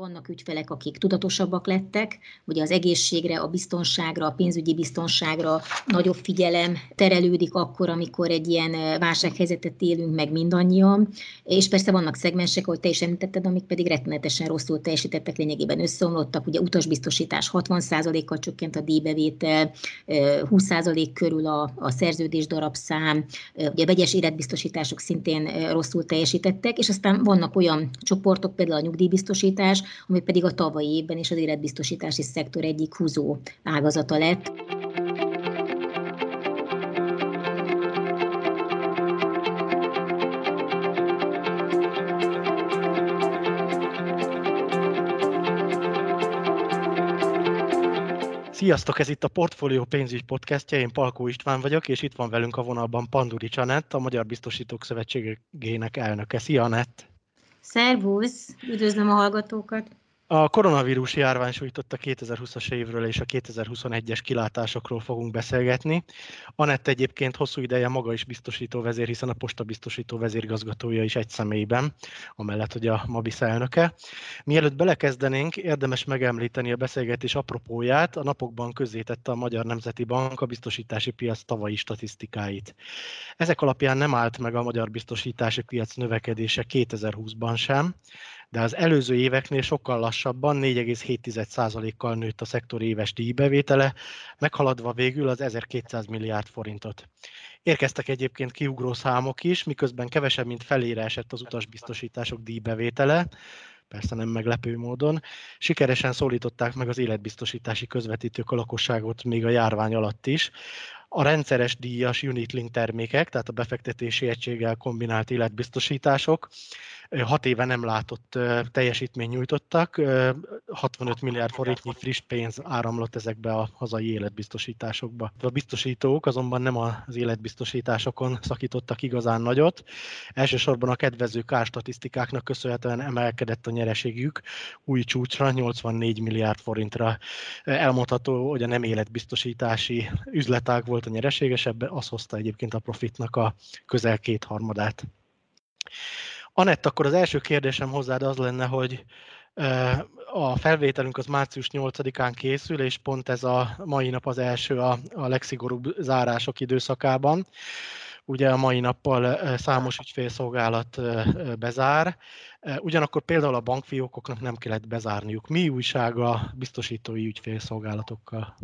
Vannak ügyfelek, akik tudatosabbak lettek, ugye az egészségre, a biztonságra, a pénzügyi biztonságra nagyobb figyelem terelődik akkor, amikor egy ilyen válsághelyzetet élünk meg mindannyian, és persze vannak szegmensek, ahogy te is említetted, amik pedig rettenetesen rosszul teljesítettek, lényegében összeomlottak, ugye utasbiztosítás 60%-kal csökkent a díjbevétel, 20% körül a szerződés darabszám, ugye vegyes életbiztosítások szintén rosszul teljesítettek, és aztán vannak olyan csoportok, például a nyugdíjbiztosítás, ami pedig a tavalyi évben és az életbiztosítási szektor egyik húzó ágazata lett. Sziasztok, ez itt a Portfólió Pénzügy Podcastja, én Palkó István vagyok, és itt van velünk a vonalban Pandurics Anett, a Magyar Biztosítók Szövetségének elnöke. Szia, Anett! Szervusz! Üdvözlöm a hallgatókat! A koronavírus járvány sújtotta 2020-as évről és a 2021-es kilátásokról fogunk beszélgetni. Anett egyébként hosszú ideje maga is biztosító vezér, hiszen a postabiztosító vezérigazgatója is egy személyben, amellett, hogy a MABISZ elnöke. Mielőtt belekezdenénk, érdemes megemlíteni a beszélgetés apropóját, a napokban közzétette a Magyar Nemzeti Bank a biztosítási piac tavalyi statisztikáit. Ezek alapján nem állt meg a magyar biztosítási piac növekedése 2020-ban sem, de az előző éveknél sokkal lassabban, 4,7%-kal nőtt a szektor éves díjbevétele, meghaladva végül az 1200 milliárd forintot. Érkeztek egyébként kiugró számok is, miközben kevesebb, mint felére esett az utasbiztosítások díjbevétele, persze nem meglepő módon. Sikeresen szólították meg az életbiztosítási közvetítők a lakosságot még a járvány alatt is. A rendszeres díjas UnitLink termékek, tehát a befektetési egységgel kombinált életbiztosítások 6 éve nem látott teljesítményt nyújtottak, 65 milliárd forintnyi friss pénz áramlott ezekbe a hazai életbiztosításokba. A biztosítók azonban nem az életbiztosításokon szakítottak igazán nagyot. Elsősorban a kedvező kárstatisztikáknak köszönhetően emelkedett a nyereségük új csúcsra, 84 milliárd forintra. Elmondható, hogy a nem életbiztosítási üzletág volt a nyereségesebb, az hozta egyébként a profitnak a közel 2/3-át. Anett, akkor az első kérdésem hozzád az lenne, hogy a felvételünk az március 8-án készül, és pont ez a mai nap az első a legszigorúbb zárások időszakában. Ugye a mai nappal számos ügyfélszolgálat bezár, ugyanakkor például a bankfiókoknak nem kellett bezárniuk. Mi újság a biztosítói ügyfélszolgálatokkal?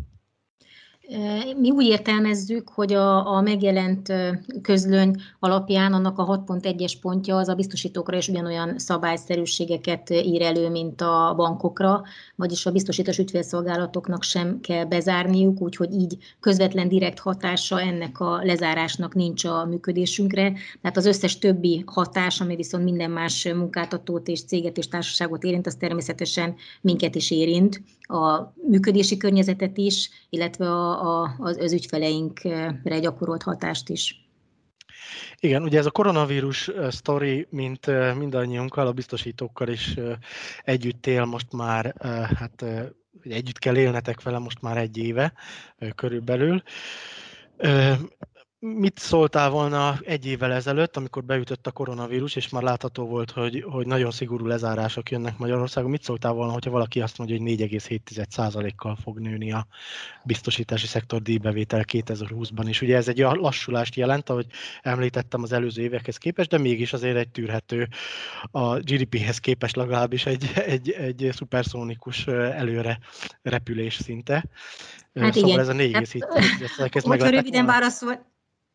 Mi úgy értelmezzük, hogy a megjelent közlöny alapján annak a 6.1-es pontja az a biztosítókra is ugyanolyan szabályszerűségeket ír elő, mint a bankokra, vagyis a biztosítós ügyfélszolgálatoknak sem kell bezárniuk, úgyhogy így közvetlen direkt hatása ennek a lezárásnak nincs a működésünkre. Tehát az összes többi hatás, ami viszont minden más munkáltatót és céget és társaságot érint, az természetesen minket is érint, a működési környezetet is, illetve az ügyfeleinkre gyakorolt hatást is. Igen, ugye ez a koronavírus sztori, mint mindannyiunkkal, a biztosítókkal is együtt él most már, hát együtt kell élnetek vele most már egy éve körülbelül. Mit szóltál volna egy évvel ezelőtt, amikor beütött a koronavírus, és már látható volt, hogy nagyon szigorú lezárások jönnek Magyarországon? Mit szóltál volna, hogyha valaki azt mondja, hogy 4,7%-kal fog nőni a biztosítási szektor díjbevétel 2020-ban? És ugye ez egy lassulást jelent, ahogy említettem az előző évekhez képest, de mégis azért egy tűrhető, a GDP-hez képest legalábbis egy szuperszónikus előre repülés szinte. Hát szóval igen. Ez a 4,7%.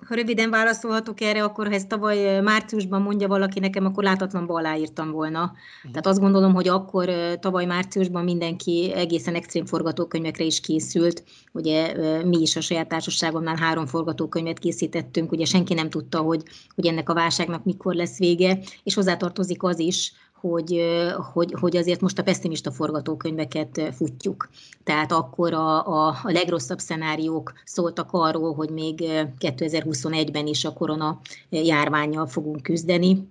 Hogyha röviden válaszolhatok erre, akkor ha ezt tavaly márciusban mondja valaki nekem, akkor láthatatlanba aláírtam volna. Tehát azt gondolom, hogy akkor tavaly márciusban mindenki egészen extrém forgatókönyvekre is készült. Ugye mi is a saját társaságomnál 3 forgatókönyvet készítettünk, ugye senki nem tudta, hogy ennek a válságnak mikor lesz vége, és hozzátartozik az is, hogy azért most a pesszimista forgatókönyveket futjuk. Tehát akkor a legrosszabb szenáriók szóltak arról, hogy még 2021-ben is a korona járvánnyal fogunk küzdeni.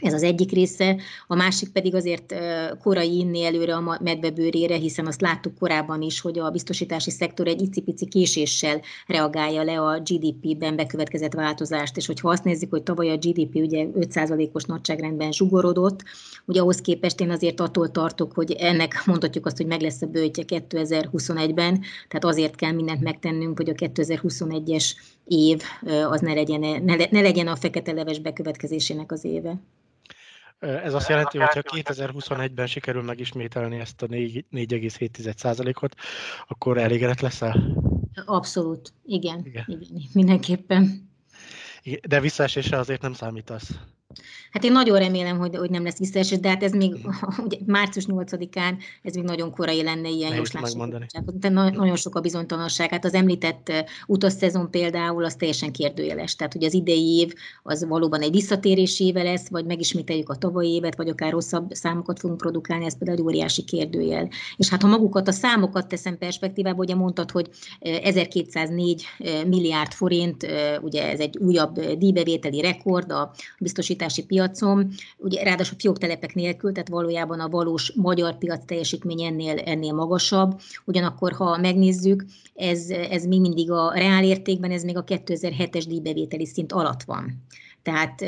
Ez az egyik része, a másik pedig azért korai inni előre a medvebőrére, hiszen azt láttuk korábban is, hogy a biztosítási szektor egy icipici késéssel reagálja le a GDP-ben bekövetkezett változást, és hogyha azt nézzük, hogy tavaly a GDP ugye 5%-os nagyságrendben zsugorodott, ugye ahhoz képest én azért attól tartok, hogy ennek mondhatjuk azt, hogy meg lesz a bőjtje 2021-ben, tehát azért kell mindent megtennünk, hogy a 2021-es év az ne legyen a fekete leves bekövetkezésének az éve. Ez azt jelenti, hogy ha 2021-ben sikerül megismételni ezt a 4,7%-ot, akkor elégedett leszel? Abszolút, igen. Mindenképpen. De visszaesésre azért nem számítasz? Hát én nagyon remélem, hogy nem lesz visszaesés, de hát ez még ugye, március 8-án, ez még nagyon korai lenne ilyen jóslásokat. Nagyon sok a bizonytalanság. Hát az említett utasszezon például az teljesen kérdőjeles. Tehát, hogy az idei év az valóban egy visszatérési éve lesz, vagy megismételjük a tavalyi évet, vagy akár rosszabb számokat fogunk produkálni, ez például egy óriási kérdőjel. És hát ha magukat a számokat teszem perspektívába, ugye mondtad, hogy 1204 milliárd forint, ugye ez egy újabb díjbevételi rekord a biztosítási piacon, ugye ráadásul fióktelepek nélkül, tehát valójában a valós magyar piac teljesítmény ennél magasabb. Ugyanakkor, ha megnézzük, ez még mindig a reál értékben, ez még a 2007-es díjbevételi szint alatt van. Tehát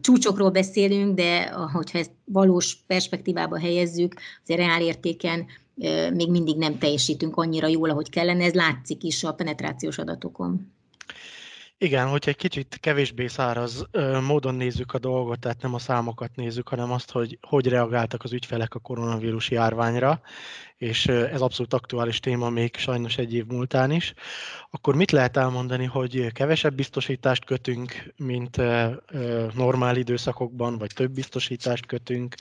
csúcsokról beszélünk, de hogyha ezt valós perspektívába helyezzük, az reál értéken még mindig nem teljesítünk annyira jól, ahogy kellene, ez látszik is a penetrációs adatokon. Igen, hogyha egy kicsit kevésbé száraz módon nézzük a dolgot, tehát nem a számokat nézzük, hanem azt, hogy reagáltak az ügyfelek a koronavírus járványra, és ez abszolút aktuális téma még sajnos egy év múltán is, akkor mit lehet elmondani, hogy kevesebb biztosítást kötünk, mint normál időszakokban, vagy több biztosítást kötünk,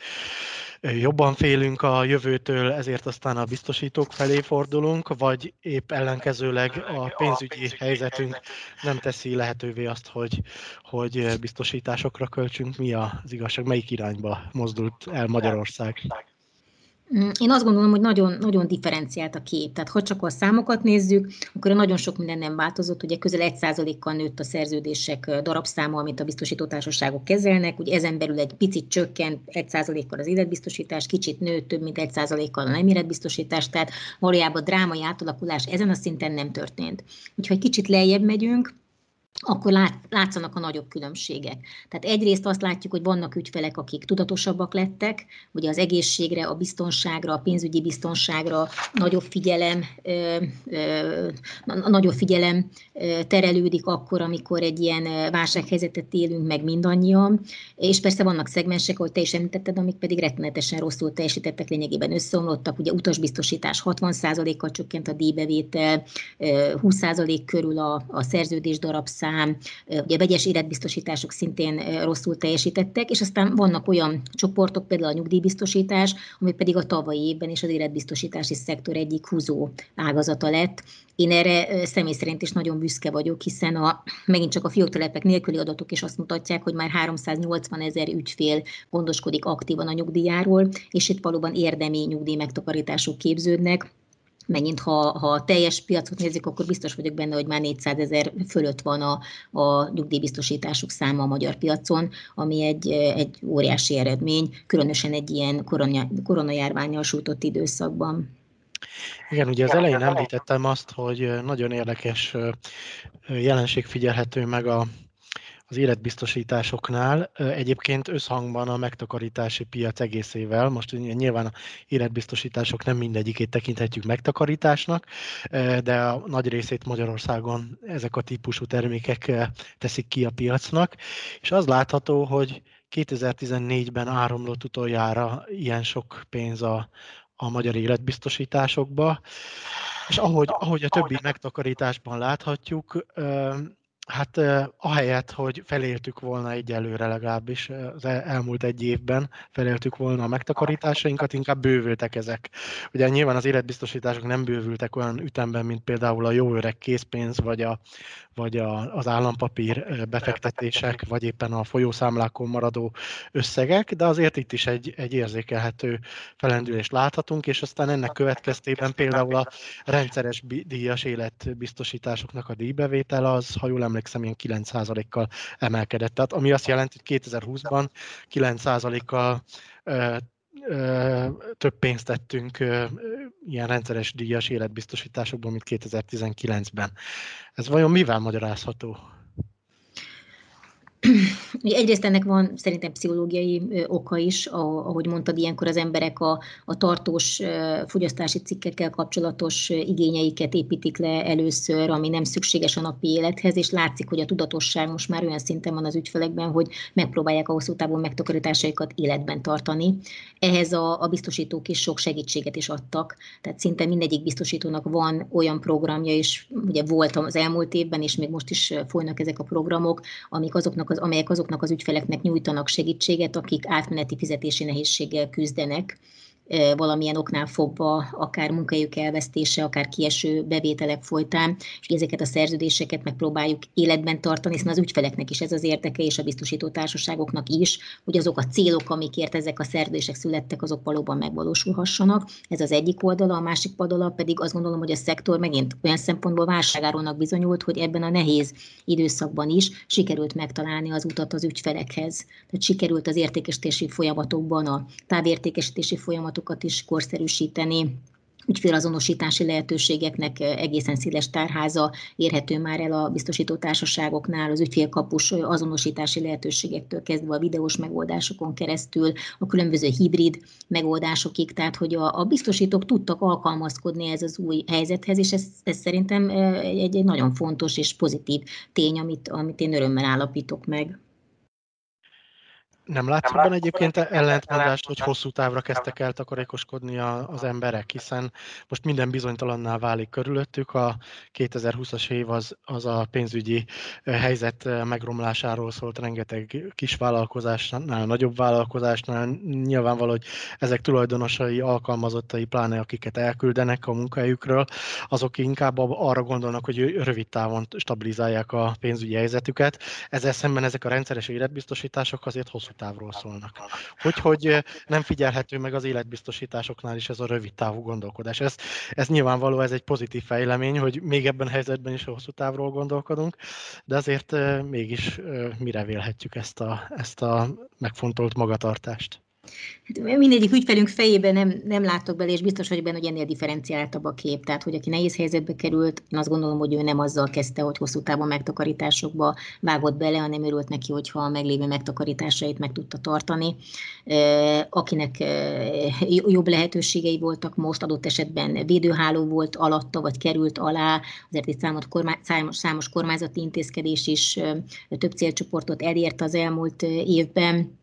jobban félünk a jövőtől, ezért aztán a biztosítók felé fordulunk, vagy épp ellenkezőleg a pénzügyi helyzetünk nem teszi lehetővé azt, hogy biztosításokra költsünk. Mi az igazság? Melyik irányba mozdult el Magyarország? Én azt gondolom, hogy nagyon, nagyon differenciált a kép. Tehát ha csak a számokat nézzük, akkor nagyon sok minden nem változott. Ugye közel 1%-kal nőtt a szerződések darabszáma, amit a biztosítótársaságok kezelnek. Ugye ezen belül egy picit csökkent 1%-kal az életbiztosítás, kicsit nőtt több mint 1%-kal a nem életbiztosítás. Tehát valójában drámai átalakulás ezen a szinten nem történt. Úgyhogy egy kicsit lejjebb megyünk, akkor látszanak a nagyobb különbségek. Tehát egyrészt azt látjuk, hogy vannak ügyfelek, akik tudatosabbak lettek, ugye az egészségre, a biztonságra, a pénzügyi biztonságra nagyobb figyelem terelődik akkor, amikor egy ilyen válsághelyzetet élünk meg mindannyian, és persze vannak szegmensek, ahogy te is említetted, amik pedig rettenetesen rosszul teljesítettek, lényegében összeomlottak, ugye utasbiztosítás 60%-kal csökkent a díjbevétel, 20% körül a szerződés darabszám, ugye vegyes életbiztosítások szintén rosszul teljesítettek, és aztán vannak olyan csoportok, például a nyugdíjbiztosítás, ami pedig a tavalyi évben és az életbiztosítási szektor egyik húzó ágazata lett. Én erre személy szerint is nagyon büszke vagyok, hiszen megint csak a fióktelepek nélküli adatok is azt mutatják, hogy már 380 000 ügyfél gondoskodik aktívan a nyugdíjáról, és itt valóban érdemi nyugdíj megtakarítások képződnek. Megint, ha a teljes piacot nézzük, akkor biztos vagyok benne, hogy már 400 000 fölött van a nyugdíjbiztosítások száma a magyar piacon, ami egy óriási eredmény, különösen egy ilyen koronajárvánnyal sújtott időszakban. Igen, ugye az elején említettem azt, hogy nagyon érdekes jelenség figyelhető meg az életbiztosításoknál, egyébként összhangban a megtakarítási piac egészével. Most nyilván a életbiztosítások nem mindegyikét tekinthetjük megtakarításnak, de a nagy részét Magyarországon ezek a típusú termékek teszik ki a piacnak, és az látható, hogy 2014-ben áramlott utoljára ilyen sok pénz a magyar életbiztosításokba, és ahogy a többi megtakarításban láthatjuk, hát ahelyett, hogy feléltük volna egyelőre legalábbis az elmúlt egy évben, feléltük volna a megtakarításainkat, inkább bővültek ezek. Ugye nyilván az életbiztosítások nem bővültek olyan ütemben, mint például a jó öreg készpénz, vagy az állampapír befektetések, vagy éppen a folyószámlákon maradó összegek, de azért itt is egy érzékelhető felendülést láthatunk, és aztán ennek következtében például a rendszeres díjas életbiztosításoknak a díjbevétel az, ha jól emlékszem, emlékszem, ilyen 9%-kal emelkedett. Tehát ami azt jelenti, hogy 2020-ban 9%-kal több pénzt tettünk ilyen rendszeres díjas életbiztosításokban, mint 2019-ben. Ez vajon mivel magyarázható? Egyrészt ennek van szerintem pszichológiai oka is, ahogy mondtad, ilyenkor az emberek a tartós fogyasztási cikkekkel kapcsolatos igényeiket építik le először, ami nem szükséges a napi élethez, és látszik, hogy a tudatosság most már olyan szinten van az ügyfelekben, hogy megpróbálják a hosszú távon megtakarításaikat életben tartani. Ehhez a biztosítók is sok segítséget is adtak, tehát szinte mindegyik biztosítónak van olyan programja, és ugye volt az elmúlt évben, és még most is folynak ezek a programok, amelyek azoknak az ügyfeleknek nyújtanak segítséget, akik átmeneti fizetési nehézséggel küzdenek, valamilyen oknál fogva, akár munkahelyük elvesztése, akár kieső bevételek folytán, és ezeket a szerződéseket megpróbáljuk életben tartani, hiszen az ügyfeleknek is ez az érdeke, és a biztosító társaságoknak is, hogy azok a célok, amikért ezek a szerződések születtek, azok valóban megvalósulhassanak. Ez az egyik oldala, a másik oldala pedig azt gondolom, hogy a szektor megint olyan szempontból válságárónak bizonyult, hogy ebben a nehéz időszakban is sikerült megtalálni az utat az ügyfelekhez. Tehát sikerült az értékesítési folyamatokban, a távértékesítési folyamatokat is korszerűsíteni, ügyfélazonosítási lehetőségeknek egészen széles tárháza érhető már el a biztosító társaságoknál, az ügyfélkapus azonosítási lehetőségektől kezdve a videós megoldásokon keresztül, a különböző hibrid megoldásokig, tehát hogy a biztosítók tudtak alkalmazkodni ez az új helyzethez, és ez szerintem egy nagyon fontos és pozitív tény, amit én örömmel állapítok meg. Nem látszik benne egyébként ellentmondást, hogy hosszú távra kezdtek el takarékoskodni az emberek, hiszen most minden bizonytalanná válik körülöttük. A 2020-as év az a pénzügyi helyzet megromlásáról szólt rengeteg kisvállalkozásnál, nagyobb vállalkozásnál. Nyilvánvaló, hogy ezek tulajdonosai, alkalmazottai, pláne akiket elküldenek a munkahelyükről, azok inkább arra gondolnak, hogy rövid távon stabilizálják a pénzügyi helyzetüket. Ezzel szemben ezek a rendszeres életbiztosítások azért hosszú távról szólnak. Hogy nem figyelhető meg az életbiztosításoknál is ez a rövid távú gondolkodás. Ez nyilvánvaló, ez egy pozitív fejlemény, hogy még ebben a helyzetben is a hosszú távról gondolkodunk, de azért mégis mire vélhetjük ezt a megfontolt magatartást? Hát mindegyik ügyfelünk fejében nem látok bele, és biztos vagyok benne, hogy ennél differenciáltabb a kép. Tehát, hogy aki nehéz helyzetbe került, én azt gondolom, hogy ő nem azzal kezdte, hogy hosszú távon megtakarításokba vágott bele, hanem örült neki, hogyha a meglévő megtakarításait meg tudta tartani. Akinek jobb lehetőségei voltak most, adott esetben védőháló volt alatta, vagy került alá, azért egy számos kormányzati intézkedés is több célcsoportot elért az elmúlt évben.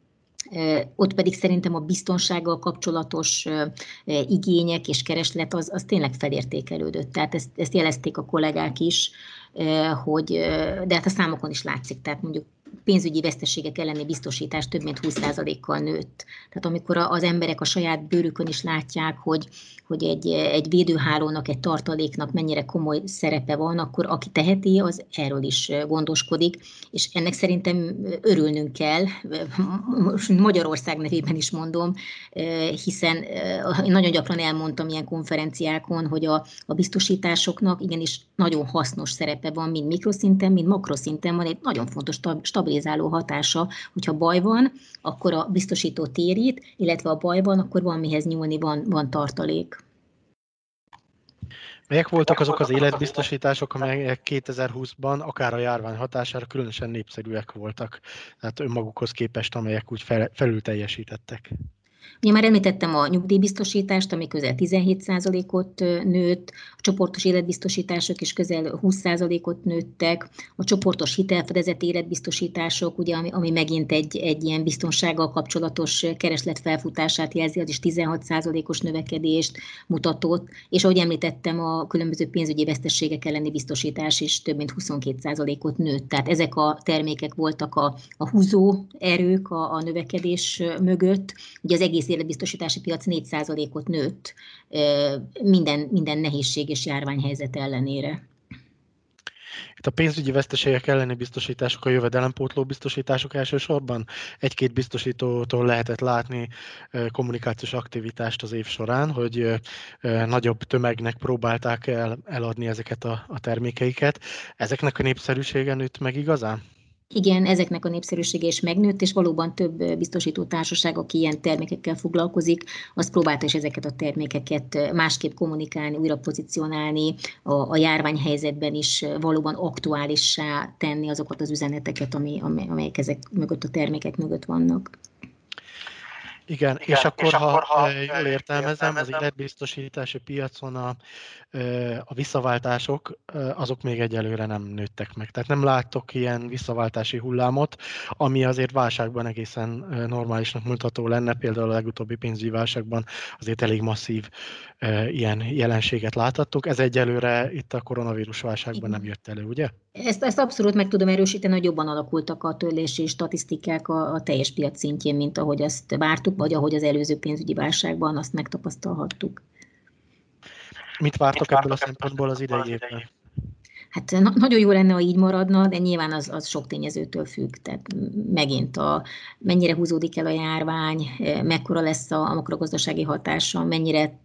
Ott pedig szerintem a biztonsággal kapcsolatos igények és kereslet az tényleg felértékelődött. Tehát ezt jelezték a kollégák is, de hát a számokon is látszik, tehát mondjuk pénzügyi veszteségek elleni biztosítás több mint 20%-kal nőtt. Tehát amikor az emberek a saját bőrükön is látják, hogy egy védőhálónak, egy tartaléknak mennyire komoly szerepe van, akkor aki teheti, az erről is gondoskodik, és ennek szerintem örülnünk kell, Magyarország nevében is mondom, hiszen nagyon gyakran elmondtam ilyen konferenciákon, hogy a biztosításoknak igenis nagyon hasznos szerepe van, mind mikroszinten, mind makroszinten van egy nagyon fontos stabilizáló hatása, hogyha baj van, akkor a biztosító térít, illetve a baj van, akkor van mihez nyúlni, van tartalék. Melyek voltak azok az életbiztosítások, amelyek 2020-ban akár a járvány hatására különösen népszerűek voltak, tehát önmagukhoz képest, amelyek úgy felül teljesítettek? Ugye már említettem a nyugdíjbiztosítást, ami közel 17%-ot nőtt, a csoportos életbiztosítások is közel 20%-ot nőttek, a csoportos hitelfedezett életbiztosítások, ugye, ami megint egy ilyen biztonsággal kapcsolatos kereslet felfutását jelzi, az is 16%-os növekedést mutatott, és ahogy említettem, a különböző pénzügyi veszteségek elleni biztosítás is több mint 22%-ot nőtt. Tehát ezek a termékek voltak a húzó erők a növekedés mögött. Ugye az egész életbiztosítási piac 4%-ot nőtt minden nehézség és járványhelyzet ellenére. Itt a pénzügyi veszteségek elleni biztosítások, a jövedelempótló biztosítások elsősorban. Egy-két biztosítótól lehetett látni kommunikációs aktivitást az év során, hogy nagyobb tömegnek próbálták eladni ezeket a termékeiket. Ezeknek a népszerűsége nőtt meg igazán? Igen, ezeknek a népszerűsége is megnőtt, és valóban több biztosító társaság, aki ilyen termékekkel foglalkozik, az próbálta is ezeket a termékeket másképp kommunikálni, újra pozícionálni, a járványhelyzetben is valóban aktuálissá tenni azokat az üzeneteket, amelyek ezek mögött, a termékek mögött vannak. Igen, és akkor ha jól értelmezem, az életbiztosítási piacon a visszaváltások, azok még egyelőre nem nőttek meg. Tehát nem látok ilyen visszaváltási hullámot, ami azért válságban egészen normálisnak mutató lenne. Például a legutóbbi pénzügyi válságban azért elég masszív ilyen jelenséget láthattuk. Ez egyelőre itt a koronavírus válságban nem jött elő, ugye? Ezt abszolút meg tudom erősíteni, hogy jobban alakultak a törlési statisztikák a teljes piac szintjén, mint ahogy azt vártuk, vagy ahogy az előző pénzügyi válságban azt megtapasztalhattuk. Mit vártok ebből a szempontból az idei évben? Hát nagyon jó lenne, ha így maradna, de nyilván az sok tényezőtől függ. Tehát megint mennyire húzódik el a járvány, mekkora lesz a makrogazdasági hatása, mennyire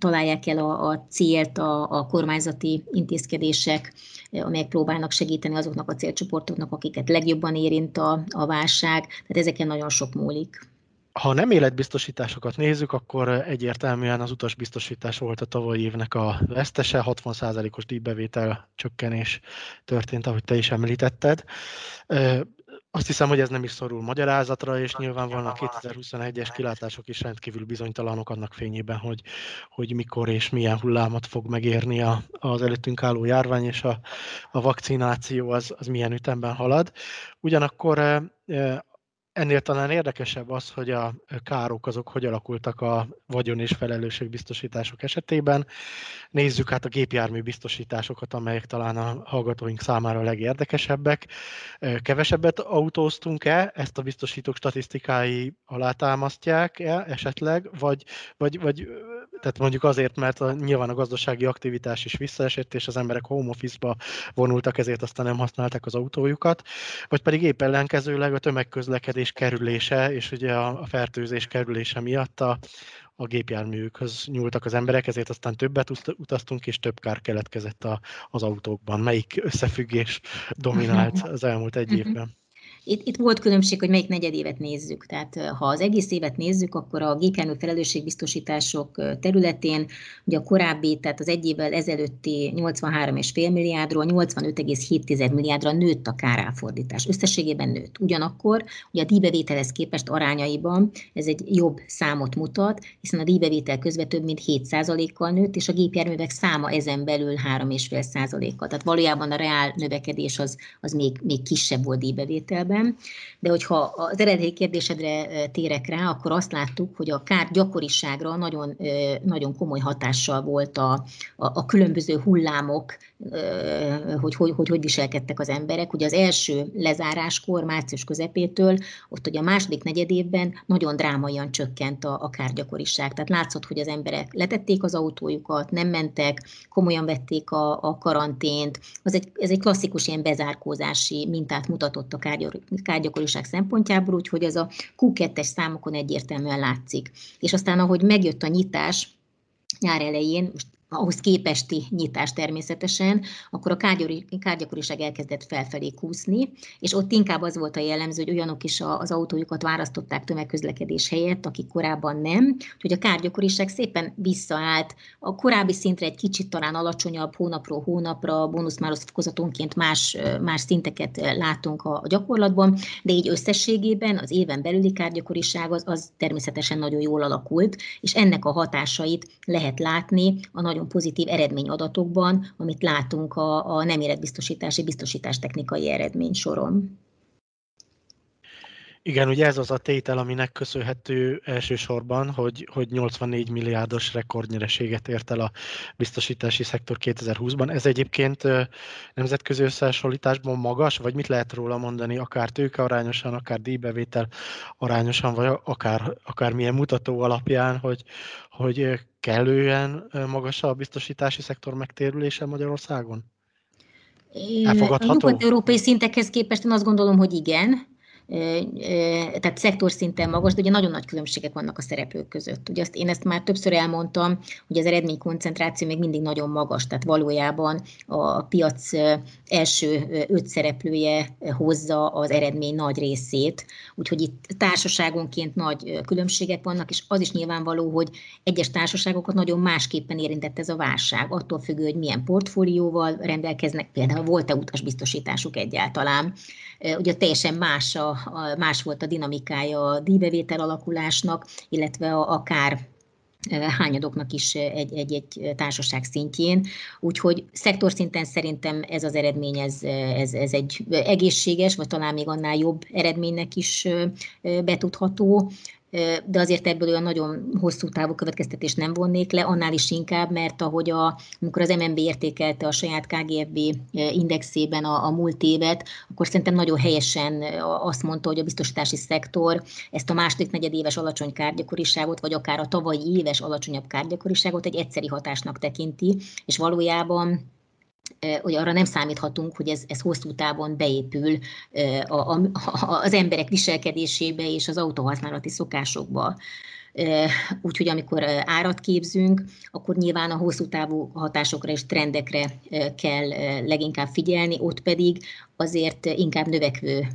találják el a célt a kormányzati intézkedések, amelyek próbálnak segíteni azoknak a célcsoportoknak, akiket legjobban érint a válság. Tehát ezeken nagyon sok múlik. Ha nem életbiztosításokat nézzük, akkor egyértelműen az utasbiztosítás volt a tavalyi évnek a vesztese, 60%-os díjbevétel csökkenés történt, ahogy te is említetted. Azt hiszem, hogy ez nem is szorul magyarázatra, és nyilvánvalóan a 2021-es kilátások is rendkívül bizonytalanok annak fényében, hogy mikor és milyen hullámot fog megérni az előttünk álló járvány, és a vakcináció az milyen ütemben halad. Ugyanakkor ennél talán érdekesebb az, hogy a károk azok hogy alakultak a vagyon- és felelősségbiztosítások esetében. Nézzük hát a gépjármű biztosításokat, amelyek talán a hallgatóink számára a legérdekesebbek. Kevesebbet autóztunk-e? Ezt a biztosítók statisztikái alátámasztják-e esetleg? Vagy tehát mondjuk azért, mert nyilván a gazdasági aktivitás is visszaesett, és az emberek home office-ba vonultak, ezért aztán nem használták az autójukat. Vagy pedig épp ellenkezőleg a tömegközlekedés kerülése, és ugye a fertőzés kerülése miatt a gépjárműkhöz nyúltak az emberek, ezért aztán többet utaztunk, és több kár keletkezett az autókban. Melyik összefüggés dominált az elmúlt egy évben? Itt volt különbség, hogy melyik negyedévet nézzük. Tehát ha az egész évet nézzük, akkor a gépjármű felelősségbiztosítások területén ugye a korábbi, tehát az egy évvel ezelőtti 83,5 milliárdról 85,7 milliárdra nőtt a káráfordítás. Összességében nőtt. Ugyanakkor ugye a díjbevételhez képest arányaiban ez egy jobb számot mutat, hiszen a díjbevétel közben több mint 7%-kal nőtt, és a gépjárművek száma ezen belül 3,5%-kal. Tehát valójában a reál növekedés az még kisebb volt díjbevételben. De hogyha az eredeti kérdésedre térek rá, akkor azt láttuk, hogy a kár gyakoriságra nagyon, nagyon komoly hatással volt a különböző hullámok, hogy viselkedtek az emberek. Ugye az első lezáráskor, március közepétől, ott ugye a második negyedévben nagyon drámaian csökkent a kárgyakoriság. Tehát látszott, hogy az emberek letették az autójukat, nem mentek, komolyan vették a karantént. Ez egy klasszikus ilyen bezárkózási mintát mutatott a kárgyakoriság szempontjából, úgyhogy ez a Q2-es számokon egyértelműen látszik. És aztán, ahogy megjött a nyitás nyár elején, most ahhoz képesti nyitás természetesen, akkor a kárgyakoriság elkezdett felfelé kúszni, és ott inkább az volt a jellemző, hogy olyanok is az autójukat választották tömegközlekedés helyett, akik korábban nem, hogy a kárgyakoriság szépen visszaállt a korábbi szintre, egy kicsit talán alacsonyabb, hónapról hónapra, bónuszmáros fokozatonként más szinteket látunk a gyakorlatban, de így összességében az éven belüli kárgyakoriság az természetesen nagyon jól alakult, és ennek a hatásait lehet látni a nagyon pozitív eredményadatokban, amit látunk a nem életbiztosítási biztosítástechnikai eredmény soron. Igen, ugye ez az a tétel, aminek köszönhető elsősorban, hogy 84 milliárdos rekordnyereséget ért el a biztosítási szektor 2020-ban. Ez egyébként nemzetközi összehasonlításban magas, vagy mit lehet róla mondani, akár tőke arányosan, akár díjbevétel arányosan, vagy akár milyen mutató alapján, hogy kellően magas a biztosítási szektor megtérülése Magyarországon? A nyugat-európai szintekhez képest én azt gondolom, hogy igen. Tehát szektorszánten magas, de ugye nagyon nagy különbségek vannak a szereplők között. Ugye azt, én ezt már többször elmondtam, hogy az eredménykoncentráció még mindig nagyon magas, tehát valójában a piac első 5 szereplője hozza az eredmény nagy részét. Úgyhogy itt társaságonként nagy különbségek vannak, és az is nyilvánvaló, hogy egyes társaságokat nagyon másképpen érintett ez a válság, attól függő, hogy milyen portfólióval rendelkeznek, például volt-e utasbiztosításuk egyáltalán. Ugye teljesen más volt a dinamikája a díjbevétel alakulásnak, illetve a kár hányadoknak is egy társaság szintjén. Úgyhogy szektorszinten szerintem ez az eredmény, ez egy egészséges, vagy talán még annál jobb eredménynek is betudható, de azért ebből olyan nagyon hosszú távú következtetést nem vonnék le, annál is inkább, mert ahogy amikor az MNB értékelte a saját KGFB indexében a múlt évet, akkor szerintem nagyon helyesen azt mondta, hogy a biztosítási szektor ezt a második negyedéves alacsony kárgyakoriságot, vagy akár a tavalyi éves alacsonyabb kárgyakoriságot egy egyszeri hatásnak tekinti, és valójában hogy arra nem számíthatunk, hogy ez hosszú távon beépül az emberek viselkedésébe és az autóhasználati szokásokba. Úgyhogy amikor árat képzünk, akkor nyilván a hosszú távú hatásokra és trendekre kell leginkább figyelni, ott pedig azért inkább növekvő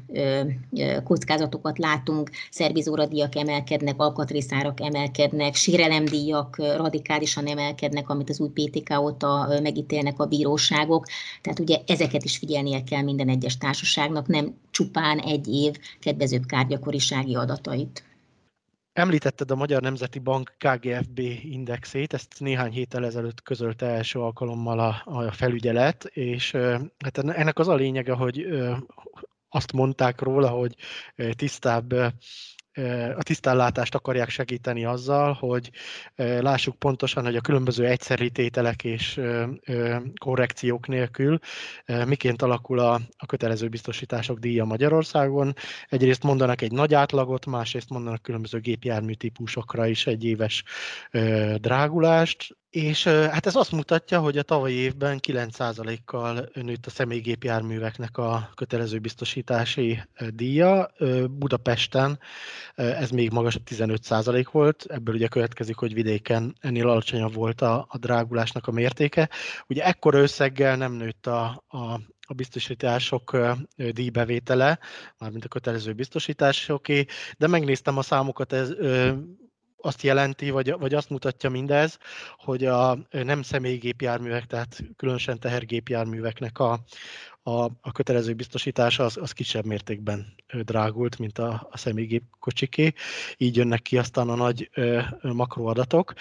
kockázatokat látunk, szervizóradíjak emelkednek, alkatrészárak emelkednek, sérelemdíjak radikálisan emelkednek, amit az új PtK óta megítélnek a bíróságok. Tehát ugye ezeket is figyelnie kell minden egyes társaságnak, nem csupán egy év kedvezőbb kárgyakorisági adatait. Említetted a Magyar Nemzeti Bank KGFB indexét, ezt néhány héttel ezelőtt közölte első alkalommal a felügyelet, és hát ennek az a lényege, hogy azt mondták róla, hogy a tisztánlátást akarják segíteni azzal, hogy lássuk pontosan, hogy a különböző egyszeri tételek és korrekciók nélkül miként alakul a kötelező biztosítások díja Magyarországon. Egyrészt mondanak egy nagy átlagot, másrészt mondanak különböző gépjármű típusokra is egy éves drágulást. És hát ez azt mutatja, hogy a tavalyi évben 9%-kal nőtt a személygépjárműveknek a kötelező biztosítási díja. Budapesten ez még magasabb 15% volt, ebből ugye következik, hogy vidéken ennél alacsonyabb volt a drágulásnak a mértéke. Ugye ekkora összeggel nem nőtt a biztosítások díjbevétele, mármint a kötelező biztosításoké, de megnéztem a számokat, ez azt jelenti, vagy azt mutatja mindez, hogy a nem személygépjárművek, tehát különösen tehergépjárműveknek a kötelező biztosítása az kisebb mértékben drágult, mint a személygépkocsiké. Így jönnek ki aztán a nagy makroadatok.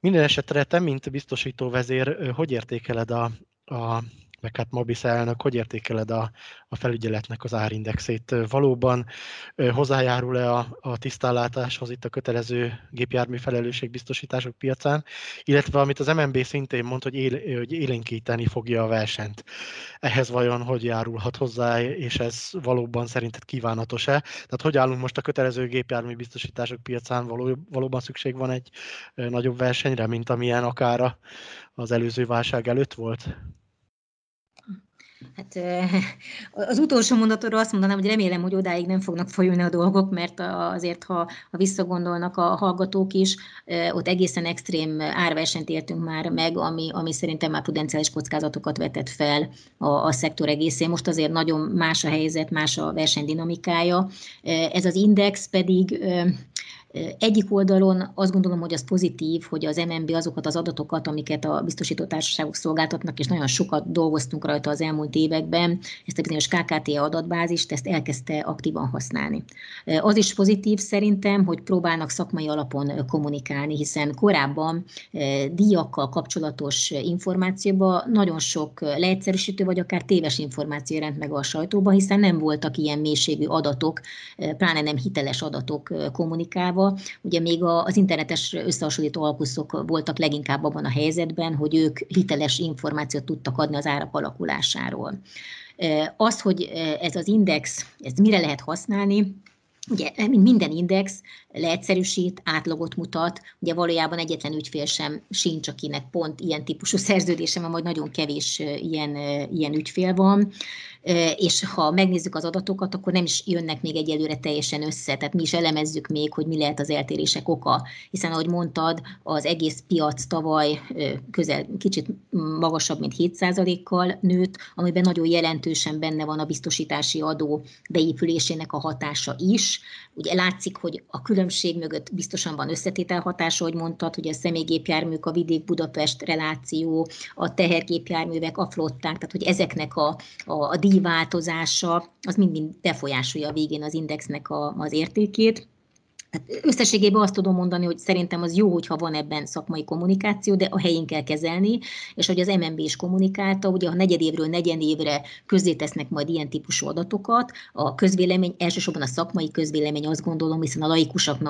Minden esetre te, mint biztosító vezér, hogy értékeled meg hát Mabisz elnök, hogy értékeled a felügyeletnek az árindexét? Valóban hozzájárul-e a tisztánlátáshoz itt a kötelező gépjármű felelősségbiztosítások piacán, illetve amit az MNB szintén mond, hogy élénkíteni fogja a versenyt. Ehhez vajon hogy járulhat hozzá, és ez valóban szerinted kívánatos-e? Tehát hogy állunk most a kötelező gépjármű biztosítások piacán? Valóban szükség van egy nagyobb versenyre, mint amilyen akár az előző válság előtt volt? Hát az utolsó mondatról azt mondanám, hogy remélem, hogy odáig nem fognak folyulni a dolgok, mert azért, ha visszagondolnak a hallgatók is, ott egészen extrém árversenyt éltünk már meg, ami szerintem már prudenciális kockázatokat vetett fel a szektor egészén. Most azért nagyon más a helyzet, más a versenydinamikája. Ez az index pedig... Egyik oldalon azt gondolom, hogy az pozitív, hogy az MNB azokat az adatokat, amiket a biztosító társaságok szolgáltatnak, és nagyon sokat dolgoztunk rajta az elmúlt években, ezt a bizonyos KKTA adatbázist, ezt elkezdte aktívan használni. Az is pozitív szerintem, hogy próbálnak szakmai alapon kommunikálni, hiszen korábban díjakkal kapcsolatos információban nagyon sok leegyszerűsítő, vagy akár téves információ jelent meg a sajtóban, hiszen nem voltak ilyen mélységű adatok, pláne nem hiteles adatok kommunikálva. Ugye még az internetes összehasonlító alkuszok voltak leginkább abban a helyzetben, hogy ők hiteles információt tudtak adni az árak alakulásáról. Az, hogy ez az index, ezt mire lehet használni, Ugye, mint minden index, leegyszerűsít, átlagot mutat, ugye valójában egyetlen ügyfél sincs, akinek pont ilyen típusú szerződése van, vagy nagyon kevés ilyen ügyfél van, és ha megnézzük az adatokat, akkor nem is jönnek még egyelőre teljesen össze, tehát mi is elemezzük még, hogy mi lehet az eltérések oka, hiszen ahogy mondtad, az egész piac tavaly közel kicsit magasabb, mint 7%-kal nőtt, amiben nagyon jelentősen benne van a biztosítási adó beépülésének a hatása is. Ugye látszik, hogy a különbség mögött biztosan van összetétel hatása, ahogy mondtad, hogy a személygépjárműk, a vidék-Budapest reláció, a tehergépjárművek, a flották, tehát hogy ezeknek a díjváltozása, az mind befolyásolja a végén az indexnek az értékét. Tehát összességében azt tudom mondani, hogy szerintem az jó, hogyha van ebben szakmai kommunikáció, de a helyén kell kezelni, és hogy az MNB is kommunikálta, ugye a negyedévről negyedévre közzétesznek majd ilyen típusú adatokat, a közvélemény, elsősorban a szakmai közvélemény, azt gondolom, hiszen a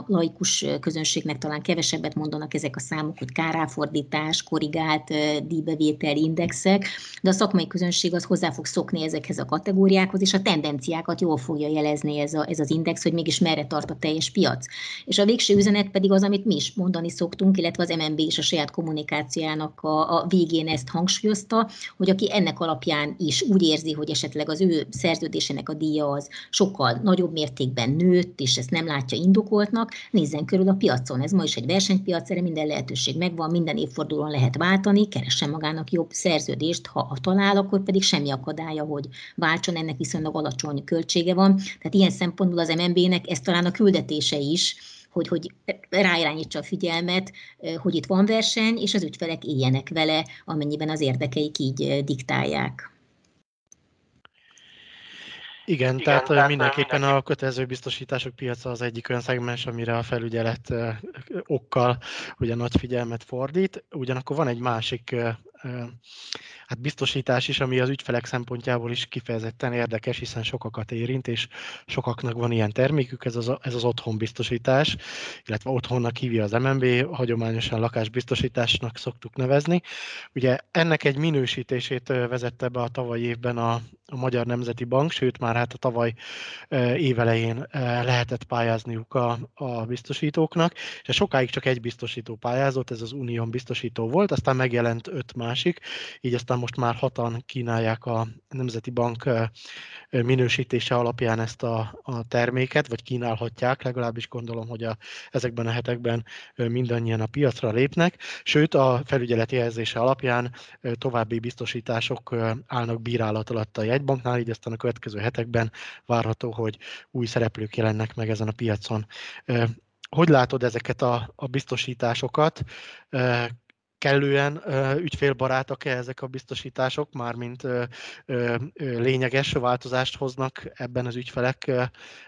laikus közönségnek talán kevesebbet mondanak ezek a számok, hogy káráfordítás, korrigált díjbevétel indexek, de a szakmai közönség az hozzá fog szokni ezekhez a kategóriákhoz, és a tendenciákat jól fogja jelezni ez az index, hogy mégis merre tart a teljes piac. És a végső üzenet pedig az, amit mi is mondani szoktunk, illetve az MNB is a saját kommunikációjának a végén ezt hangsúlyozta, hogy aki ennek alapján is úgy érzi, hogy esetleg az ő szerződésének a díja az sokkal nagyobb mértékben nőtt, és ezt nem látja indokoltnak, nézzen körül a piacon. Ez ma is egy versenypiac, erre minden lehetőség megvan, minden évfordulón lehet váltani, keressen magának jobb szerződést, ha talál, akkor pedig semmi akadálya, hogy váltson, ennek viszonylag alacsony költsége van. Tehát ilyen szempontból az MNB-nek ez talán a küldetése is, hogy ráirányítsa a figyelmet, hogy itt van verseny, és az ügyfelek éljenek vele, amennyiben az érdekeik így diktálják. Igen, tehát mindenképpen a kötelező biztosítások piaca az egyik olyan szegmens, amire a felügyelet okkal ugye nagy figyelmet fordít. Ugyanakkor van egy másik biztosítás is, ami az ügyfelek szempontjából is kifejezetten érdekes, hiszen sokakat érint, és sokaknak van ilyen termékük, ez az otthonbiztosítás, illetve otthonnak hívja az MNB, hagyományosan lakásbiztosításnak szoktuk nevezni. Ugye ennek egy minősítését vezette be a tavalyi évben a Magyar Nemzeti Bank, sőt már hát a tavaly évelején lehetett pályázniuk a biztosítóknak, és sokáig csak egy biztosító pályázott, ez az Unión biztosító volt, aztán megjelent 5 másik, így aztán most már 6-an kínálják a Nemzeti Bank minősítése alapján ezt a terméket, vagy kínálhatják, legalábbis gondolom, hogy ezekben a hetekben mindannyian a piacra lépnek, sőt a felügyeleti jelzése alapján további biztosítások állnak bírálat alatt a jegybanknál, így aztán a következő hetekben várható, hogy új szereplők jelennek meg ezen a piacon. Hogy látod ezeket a biztosításokat? Kellően ügyfélbarátak-e ezek a biztosítások, mármint lényeges változást hoznak ebben az ügyfelek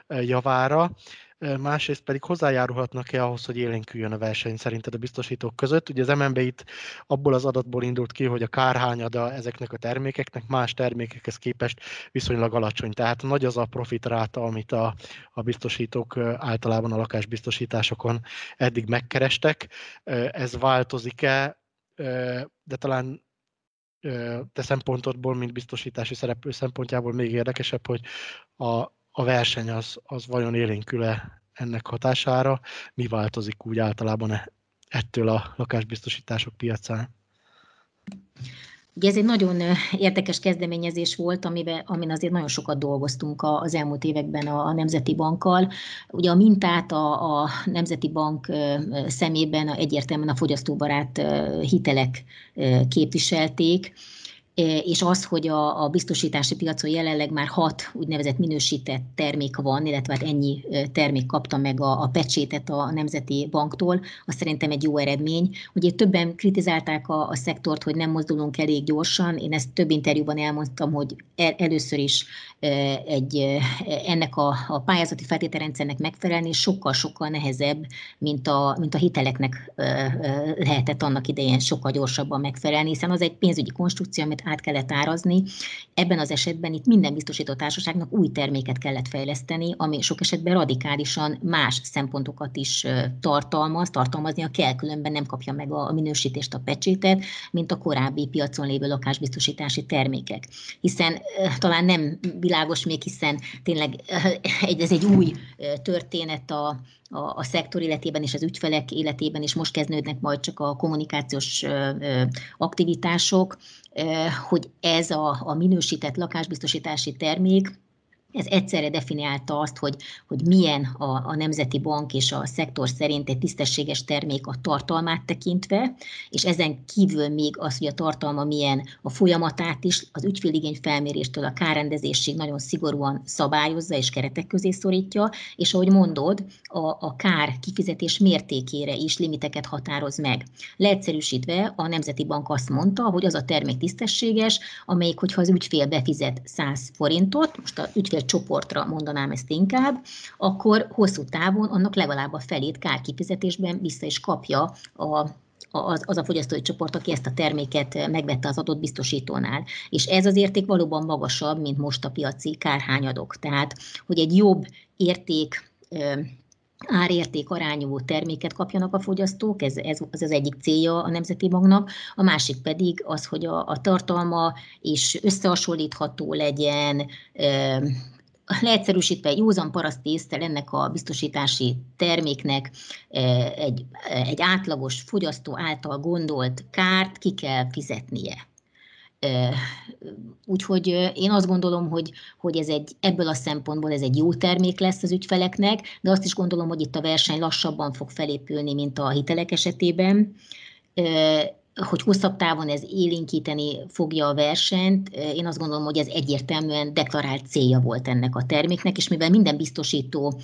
javára? Másrészt pedig hozzájárulhatnak-e ahhoz, hogy élénküljön a verseny szerinted a biztosítók között? Ugye az MNB itt abból az adatból indult ki, hogy a kárhányada ezeknek a termékeknek más termékekhez képest viszonylag alacsony. Tehát nagy az a profitráta, amit a biztosítók általában a lakásbiztosításokon eddig megkerestek. Ez változik-e, de talán te szempontodból, mint biztosítási szereplő szempontjából még érdekesebb, hogy a verseny az vajon élénkül-e ennek hatására? Mi változik úgy általában ettől a lakásbiztosítások piacán? Ugye ez egy nagyon érdekes kezdeményezés volt, amin azért nagyon sokat dolgoztunk az elmúlt években a Nemzeti Bankkal. Ugye a mintát a Nemzeti Bank szemében egyértelműen a fogyasztóbarát hitelek képviselték, és az, hogy a biztosítási piacon jelenleg már 6 úgynevezett minősített termék van, illetve ennyi termék kapta meg a pecsétet a Nemzeti Banktól, az szerintem egy jó eredmény. Ugye többen kritizálták a szektort, hogy nem mozdulunk elég gyorsan, én ezt több interjúban elmondtam, hogy először is ennek a pályázati feltételrendszernek megfelelni sokkal-sokkal nehezebb, mint a hiteleknek lehetett annak idején sokkal gyorsabban megfelelni, hiszen az egy pénzügyi konstrukció, amit át kellett árazni. Ebben az esetben itt minden biztosító társaságnak új terméket kellett fejleszteni, ami sok esetben radikálisan más szempontokat is tartalmaznia kell, különben nem kapja meg a minősítést, a pecsétet, mint a korábbi piacon lévő lakásbiztosítási termékek. Hiszen talán nem világos még, hiszen tényleg ez egy új történet a szektor életében és az ügyfelek életében, és most kezdődnek majd csak a kommunikációs aktivitások, hogy ez a minősített lakásbiztosítási termék, ez egyszerre definiálta azt, hogy milyen a Nemzeti Bank és a szektor szerint egy tisztességes termék a tartalmát tekintve, és ezen kívül még az, hogy a tartalma milyen, a folyamatát is az ügyféligény felméréstől a kárrendezésig nagyon szigorúan szabályozza és keretek közé szorítja, és ahogy mondod, a kár kifizetés mértékére is limiteket határoz meg. Leegyszerűsítve a Nemzeti Bank azt mondta, hogy az a termék tisztességes, amelyik, hogyha az ügyfél befizet 100 forintot, most az ügyfél csoportra mondanám ezt inkább, akkor hosszú távon annak legalább a felét kárkifizetésben vissza is kapja az a fogyasztói csoport, aki ezt a terméket megvette az adott biztosítónál. És ez az érték valóban magasabb, mint most a piaci kárhányadok. Tehát, hogy egy jobb érték, árérték arányú terméket kapjanak a fogyasztók, ez az egyik célja a Nemzeti Banknak, a másik pedig az, hogy a tartalma is összehasonlítható legyen, leegyszerűsítve józan paraszti észre ennek a biztosítási terméknek egy átlagos fogyasztó által gondolt kárt ki kell fizetnie. Úgyhogy én azt gondolom, hogy ebből a szempontból ez egy jó termék lesz az ügyfeleknek, de azt is gondolom, hogy itt a verseny lassabban fog felépülni, mint a hitelek esetében, hogy hosszabb távon ez élénkíteni fogja a versenyt. Én azt gondolom, hogy ez egyértelműen deklarált célja volt ennek a terméknek, és mivel minden biztosító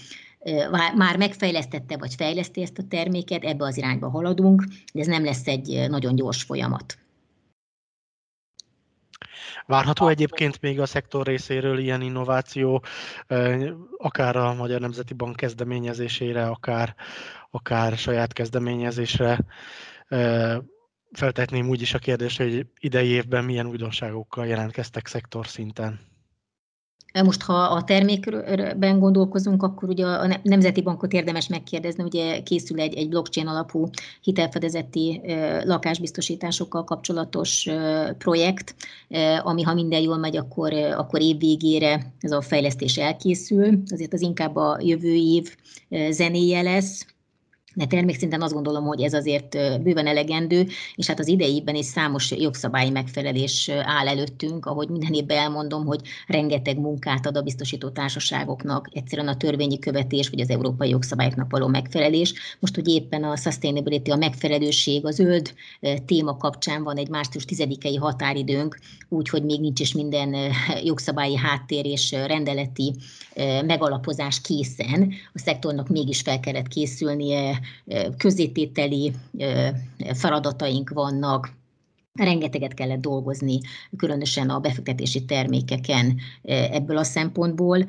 már megfejlesztette vagy fejleszti ezt a terméket, ebbe az irányba haladunk, de ez nem lesz egy nagyon gyors folyamat. Várható egyébként még a szektor részéről ilyen innováció, akár a Magyar Nemzeti Bank kezdeményezésére, akár saját kezdeményezésre. Feltetném úgyis a kérdést, hogy idei évben milyen újdonságokkal jelentkeztek szektor szinten. Most, ha a termékben gondolkozunk, akkor ugye a Nemzeti Bankot érdemes megkérdezni, ugye készül egy blockchain alapú hitelfedezeti lakásbiztosításokkal kapcsolatos projekt, ami ha minden jól megy, akkor év végére ez a fejlesztés elkészül, azért az inkább a jövő év zenéje lesz. De termékszinten azt gondolom, hogy ez azért bőven elegendő, és hát az idejében is számos jogszabályi megfelelés áll előttünk, ahogy minden évben elmondom, hogy rengeteg munkát ad a biztosító társaságoknak, egyszerűen a törvényi követés, vagy az európai jogszabályoknak való megfelelés. Most, hogy éppen a sustainability, a megfelelőség, a zöld téma kapcsán van egy március 10-i határidőnk, úgyhogy még nincs is minden jogszabályi háttér és rendeleti megalapozás készen. A szektornak mégis fel kellett készülnie, közzétételi feladataink vannak, rengeteget kellett dolgozni, különösen a befektetési termékeken ebből a szempontból,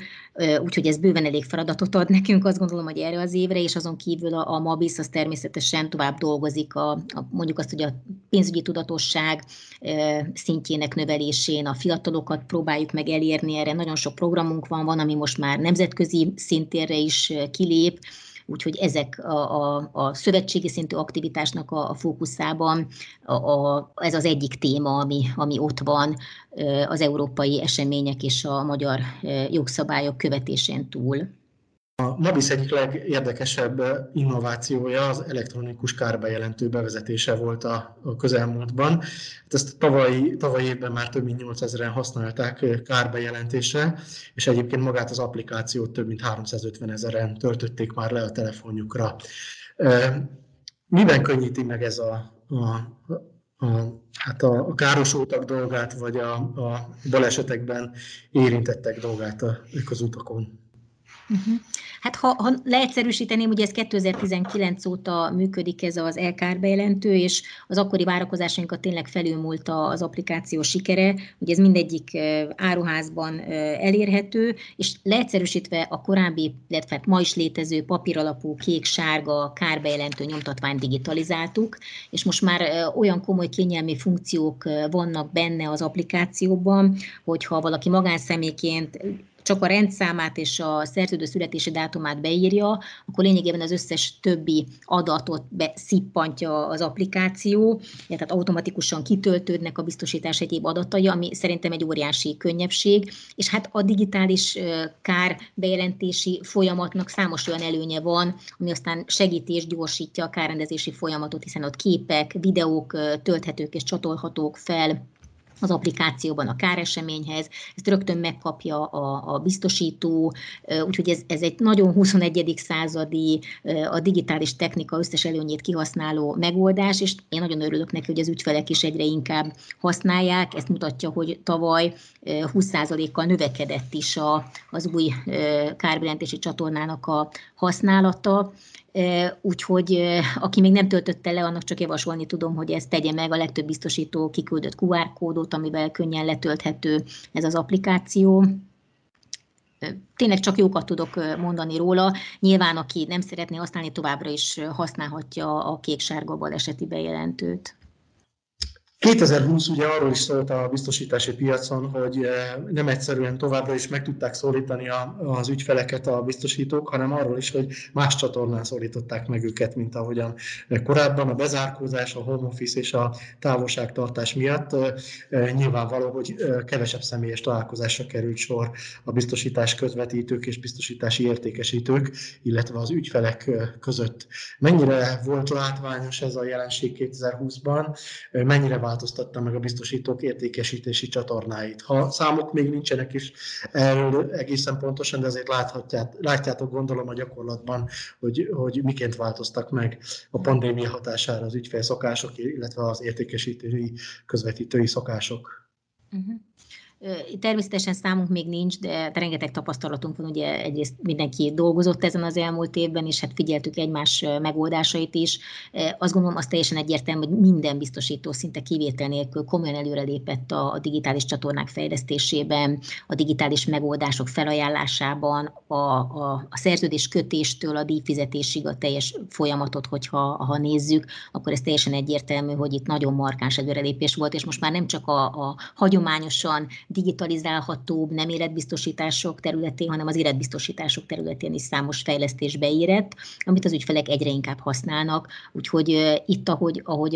úgyhogy ez bőven elég feladatot ad nekünk, azt gondolom, hogy erre az évre, és azon kívül a MABISZ az természetesen tovább dolgozik, mondjuk azt, hogy a pénzügyi tudatosság szintjének növelésén, a fiatalokat próbáljuk meg elérni, erre nagyon sok programunk van, ami most már nemzetközi szintérre is kilép, úgyhogy ezek a szövetségi szintű aktivitásnak a fókuszában ez az egyik téma, ami ott van az európai események és a magyar jogszabályok követésén túl. A MABISZ egyik legérdekesebb innovációja az elektronikus kárbejelentő bevezetése volt a közelmúltban. Hát ezt tavaly évben már több mint 8000-en használták kárbejelentésre, és egyébként magát az applikációt több mint 350 000-en töltötték már le a telefonjukra. Miben könnyíti meg ez a károsultak dolgát, vagy a balesetekben érintettek dolgát az utakon? Hát ha leegyszerűsíteném, ugye ez 2019 óta működik ez az LKR bejelentő, és az akkori várakozásainkat tényleg felülmúlta az applikáció sikere, ugye ez mindegyik áruházban elérhető, és leegyszerűsítve a korábbi, illetve ma is létező papíralapú kék-sárga kárbejelentő nyomtatványt digitalizáltuk, és most már olyan komoly kényelmi funkciók vannak benne az applikációban, hogyha valaki magánszemélyként csak a rendszámát és a szerződő születési dátumát beírja, akkor lényegében az összes többi adatot beszippantja az applikáció, tehát automatikusan kitöltődnek a biztosítás egyéb adatai, ami szerintem egy óriási könnyebbség, és hát a digitális kárbejelentési folyamatnak számos olyan előnye van, ami aztán segíti és gyorsítja a kárrendezési folyamatot, hiszen ott képek, videók tölthetők és csatolhatók fel az applikációban a káreseményhez, ezt rögtön megkapja a biztosító, úgyhogy ez egy nagyon 21. századi, a digitális technika összes előnyét kihasználó megoldás, és én nagyon örülök neki, hogy az ügyfelek is egyre inkább használják, ezt mutatja, hogy tavaly 20%-kal növekedett is az új kárbejelentési csatornának a használata, úgyhogy aki még nem töltötte le, annak csak javasolni tudom, hogy ezt tegye meg, a legtöbb biztosító kiküldött QR kódot, amivel könnyen letölthető ez az applikáció. Tényleg csak jókat tudok mondani róla. Nyilván, aki nem szeretné használni, továbbra is használhatja a kék-sárga baleseti bejelentőt. 2020 ugye arról is szólt a biztosítási piacon, hogy nem egyszerűen továbbra is meg tudták szólítani az ügyfeleket a biztosítók, hanem arról is, hogy más csatornán szólították meg őket, mint ahogyan korábban a bezárkózás, a home office és a távolságtartás miatt. Nyilvánvaló, hogy kevesebb személyes találkozásra került sor a biztosítás közvetítők és biztosítási értékesítők, illetve az ügyfelek között. Mennyire volt látványos ez a jelenség 2020-ban, mennyire változtatta meg a biztosítók értékesítési csatornáit. Ha számok még nincsenek is erről egészen pontosan, de azért látjátok gondolom a gyakorlatban, hogy miként változtak meg a pandémia hatására az ügyfélszokások, illetve az értékesítői, közvetítői szokások. Természetesen számunk még nincs, de rengeteg tapasztalatunk van, ugye egyrészt mindenki dolgozott ezen az elmúlt évben, és hát figyeltük egymás megoldásait is. Azt gondolom, az teljesen egyértelmű, hogy minden biztosító szinte kivétel nélkül komolyan előrelépett a digitális csatornák fejlesztésében, a digitális megoldások felajánlásában, a szerződés kötéstől a díjfizetésig a teljes folyamatot, hogyha nézzük, akkor ez teljesen egyértelmű, hogy itt nagyon markáns előrelépés volt, és most már nem csak a hagyományosan digitalizálhatóbb, nem életbiztosítások területén, hanem az életbiztosítások területén is számos fejlesztés beérett, amit az ügyfelek egyre inkább használnak. Úgyhogy itt, ahogy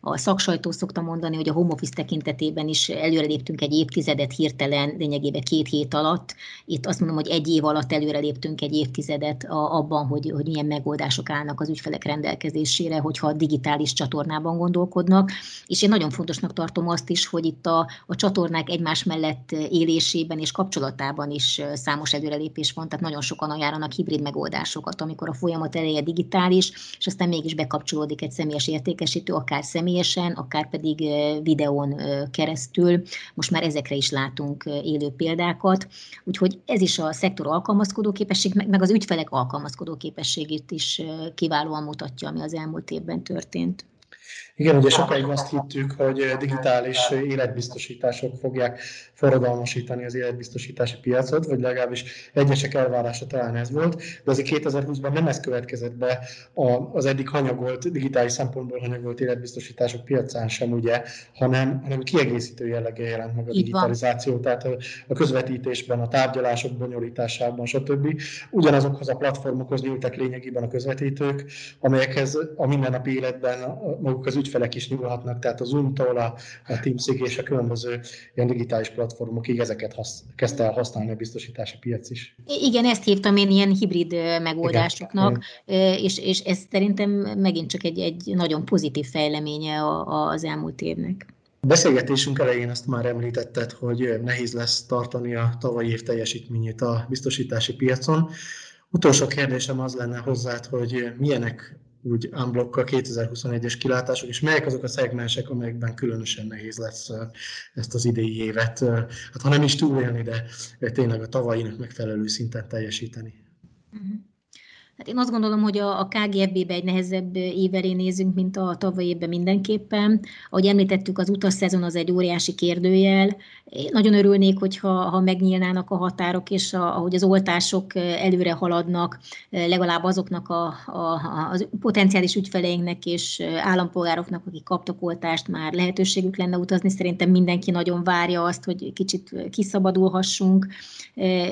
a szaksajtó szokta mondani, hogy a home office tekintetében is előreléptünk egy évtizedet hirtelen, lényegében 2 hét alatt. Itt azt mondom, hogy 1 év alatt előreléptünk egy évtizedet abban, hogy milyen megoldások állnak az ügyfelek rendelkezésére, hogyha a digitális csatornában gondolkodnak. És én nagyon fontosnak tartom azt is, hogy itt a csatornák egymás mellett élésében és kapcsolatában is számos előrelépés van, tehát nagyon sokan ajánlanak hibrid megoldásokat, amikor a folyamat eleje digitális, és aztán mégis bekapcsolódik egy személyes értékesítő, akár személyesen, akár pedig videón keresztül. Most már ezekre is látunk élő példákat, úgyhogy ez is a szektor alkalmazkodó képesség, meg az ügyfelek alkalmazkodó képességét is kiválóan mutatja, ami az elmúlt évben történt. Igen, ugye sokáig azt hittük, hogy digitális életbiztosítások fogják forradalmasítani az életbiztosítási piacot, vagy legalábbis egyesek elvárása talán ez volt, de azért 2020-ban nem ez következett be az eddig hanyagolt, digitális szempontból hanyagolt életbiztosítások piacán sem, ugye, hanem kiegészítő jelleggel jelent meg a digitalizáció, tehát a közvetítésben, a tárgyalások bonyolításában, stb. Ugyanazokhoz a platformokhoz nyúltak lényegében a közvetítők, amelyekhez a mindennapi életben maguk az ügyfelek is nyúlhatnak, tehát a Zoom-tól, a Teams-ig és a különböző ilyen digitális platformokig ezeket kezdte el használni a biztosítási piac is. Igen, ezt hívtam én ilyen hibrid megoldásoknak, és ez szerintem megint csak egy nagyon pozitív fejleménye az elmúlt évnek. A beszélgetésünk elején azt már említetted, hogy nehéz lesz tartani a tavalyi év teljesítményét a biztosítási piacon. Utolsó kérdésem az lenne hozzád, hogy milyenek úgy unblock a 2021-es kilátások, és melyek azok a szegmensek, amelyekben különösen nehéz lesz ezt az idei évet, hát ha nem is túlélni, de tényleg a tavalyinak megfelelő szinten teljesíteni. Hát én azt gondolom, hogy a KGFB-be egy nehezebb év elé nézünk, mint a tavalyi évben mindenképpen. Ahogy említettük, az utaszszezon az egy óriási kérdőjel. Én nagyon örülnék, hogyha megnyílnának a határok, és ahogy az oltások előre haladnak, legalább azoknak az potenciális ügyfeleinknek és állampolgároknak, akik kaptak oltást, már lehetőségük lenne utazni. Szerintem mindenki nagyon várja azt, hogy kicsit kiszabadulhassunk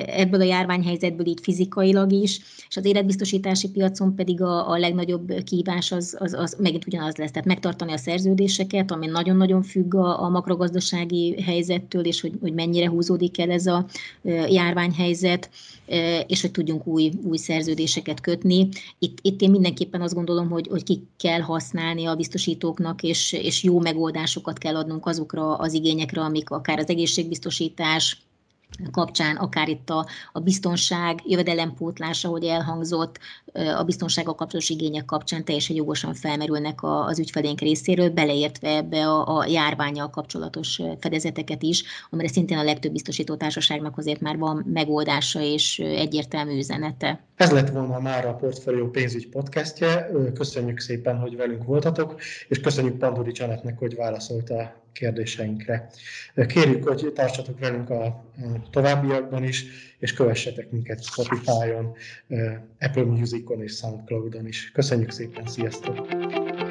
ebből a járványhelyzetből, így fizikailag is, és az életbiztosítás piacon pedig a legnagyobb kihívás az megint ugyanaz lesz, tehát megtartani a szerződéseket, ami nagyon-nagyon függ a makrogazdasági helyzettől, és hogy mennyire húzódik el ez a járványhelyzet, és hogy tudjunk új szerződéseket kötni. Itt én mindenképpen azt gondolom, hogy ki kell használni a biztosítóknak, és jó megoldásokat kell adnunk azokra az igényekre, amik akár az egészségbiztosítás kapcsán, akár itt a biztonság, jövedelempótlás, ahogy elhangzott, a biztonsággal kapcsolatos igények kapcsán teljesen jogosan felmerülnek az ügyfelénk részéről, beleértve ebbe a járvánnyal kapcsolatos fedezeteket is, amire szintén a legtöbb biztosítótársaságnak azért már van megoldása és egyértelmű üzenete. Ez lett volna mára a Portfólió Pénzügy podcastje. Köszönjük szépen, hogy velünk voltatok, és köszönjük Pandurics Anettnek, hogy válaszolta kérdéseinkre. Kérjük, hogy tártsatok velünk a továbbiakban is, és kövessetek minket Spotify-on, Apple Music-on és SoundCloud-on is. Köszönjük szépen, sziasztok!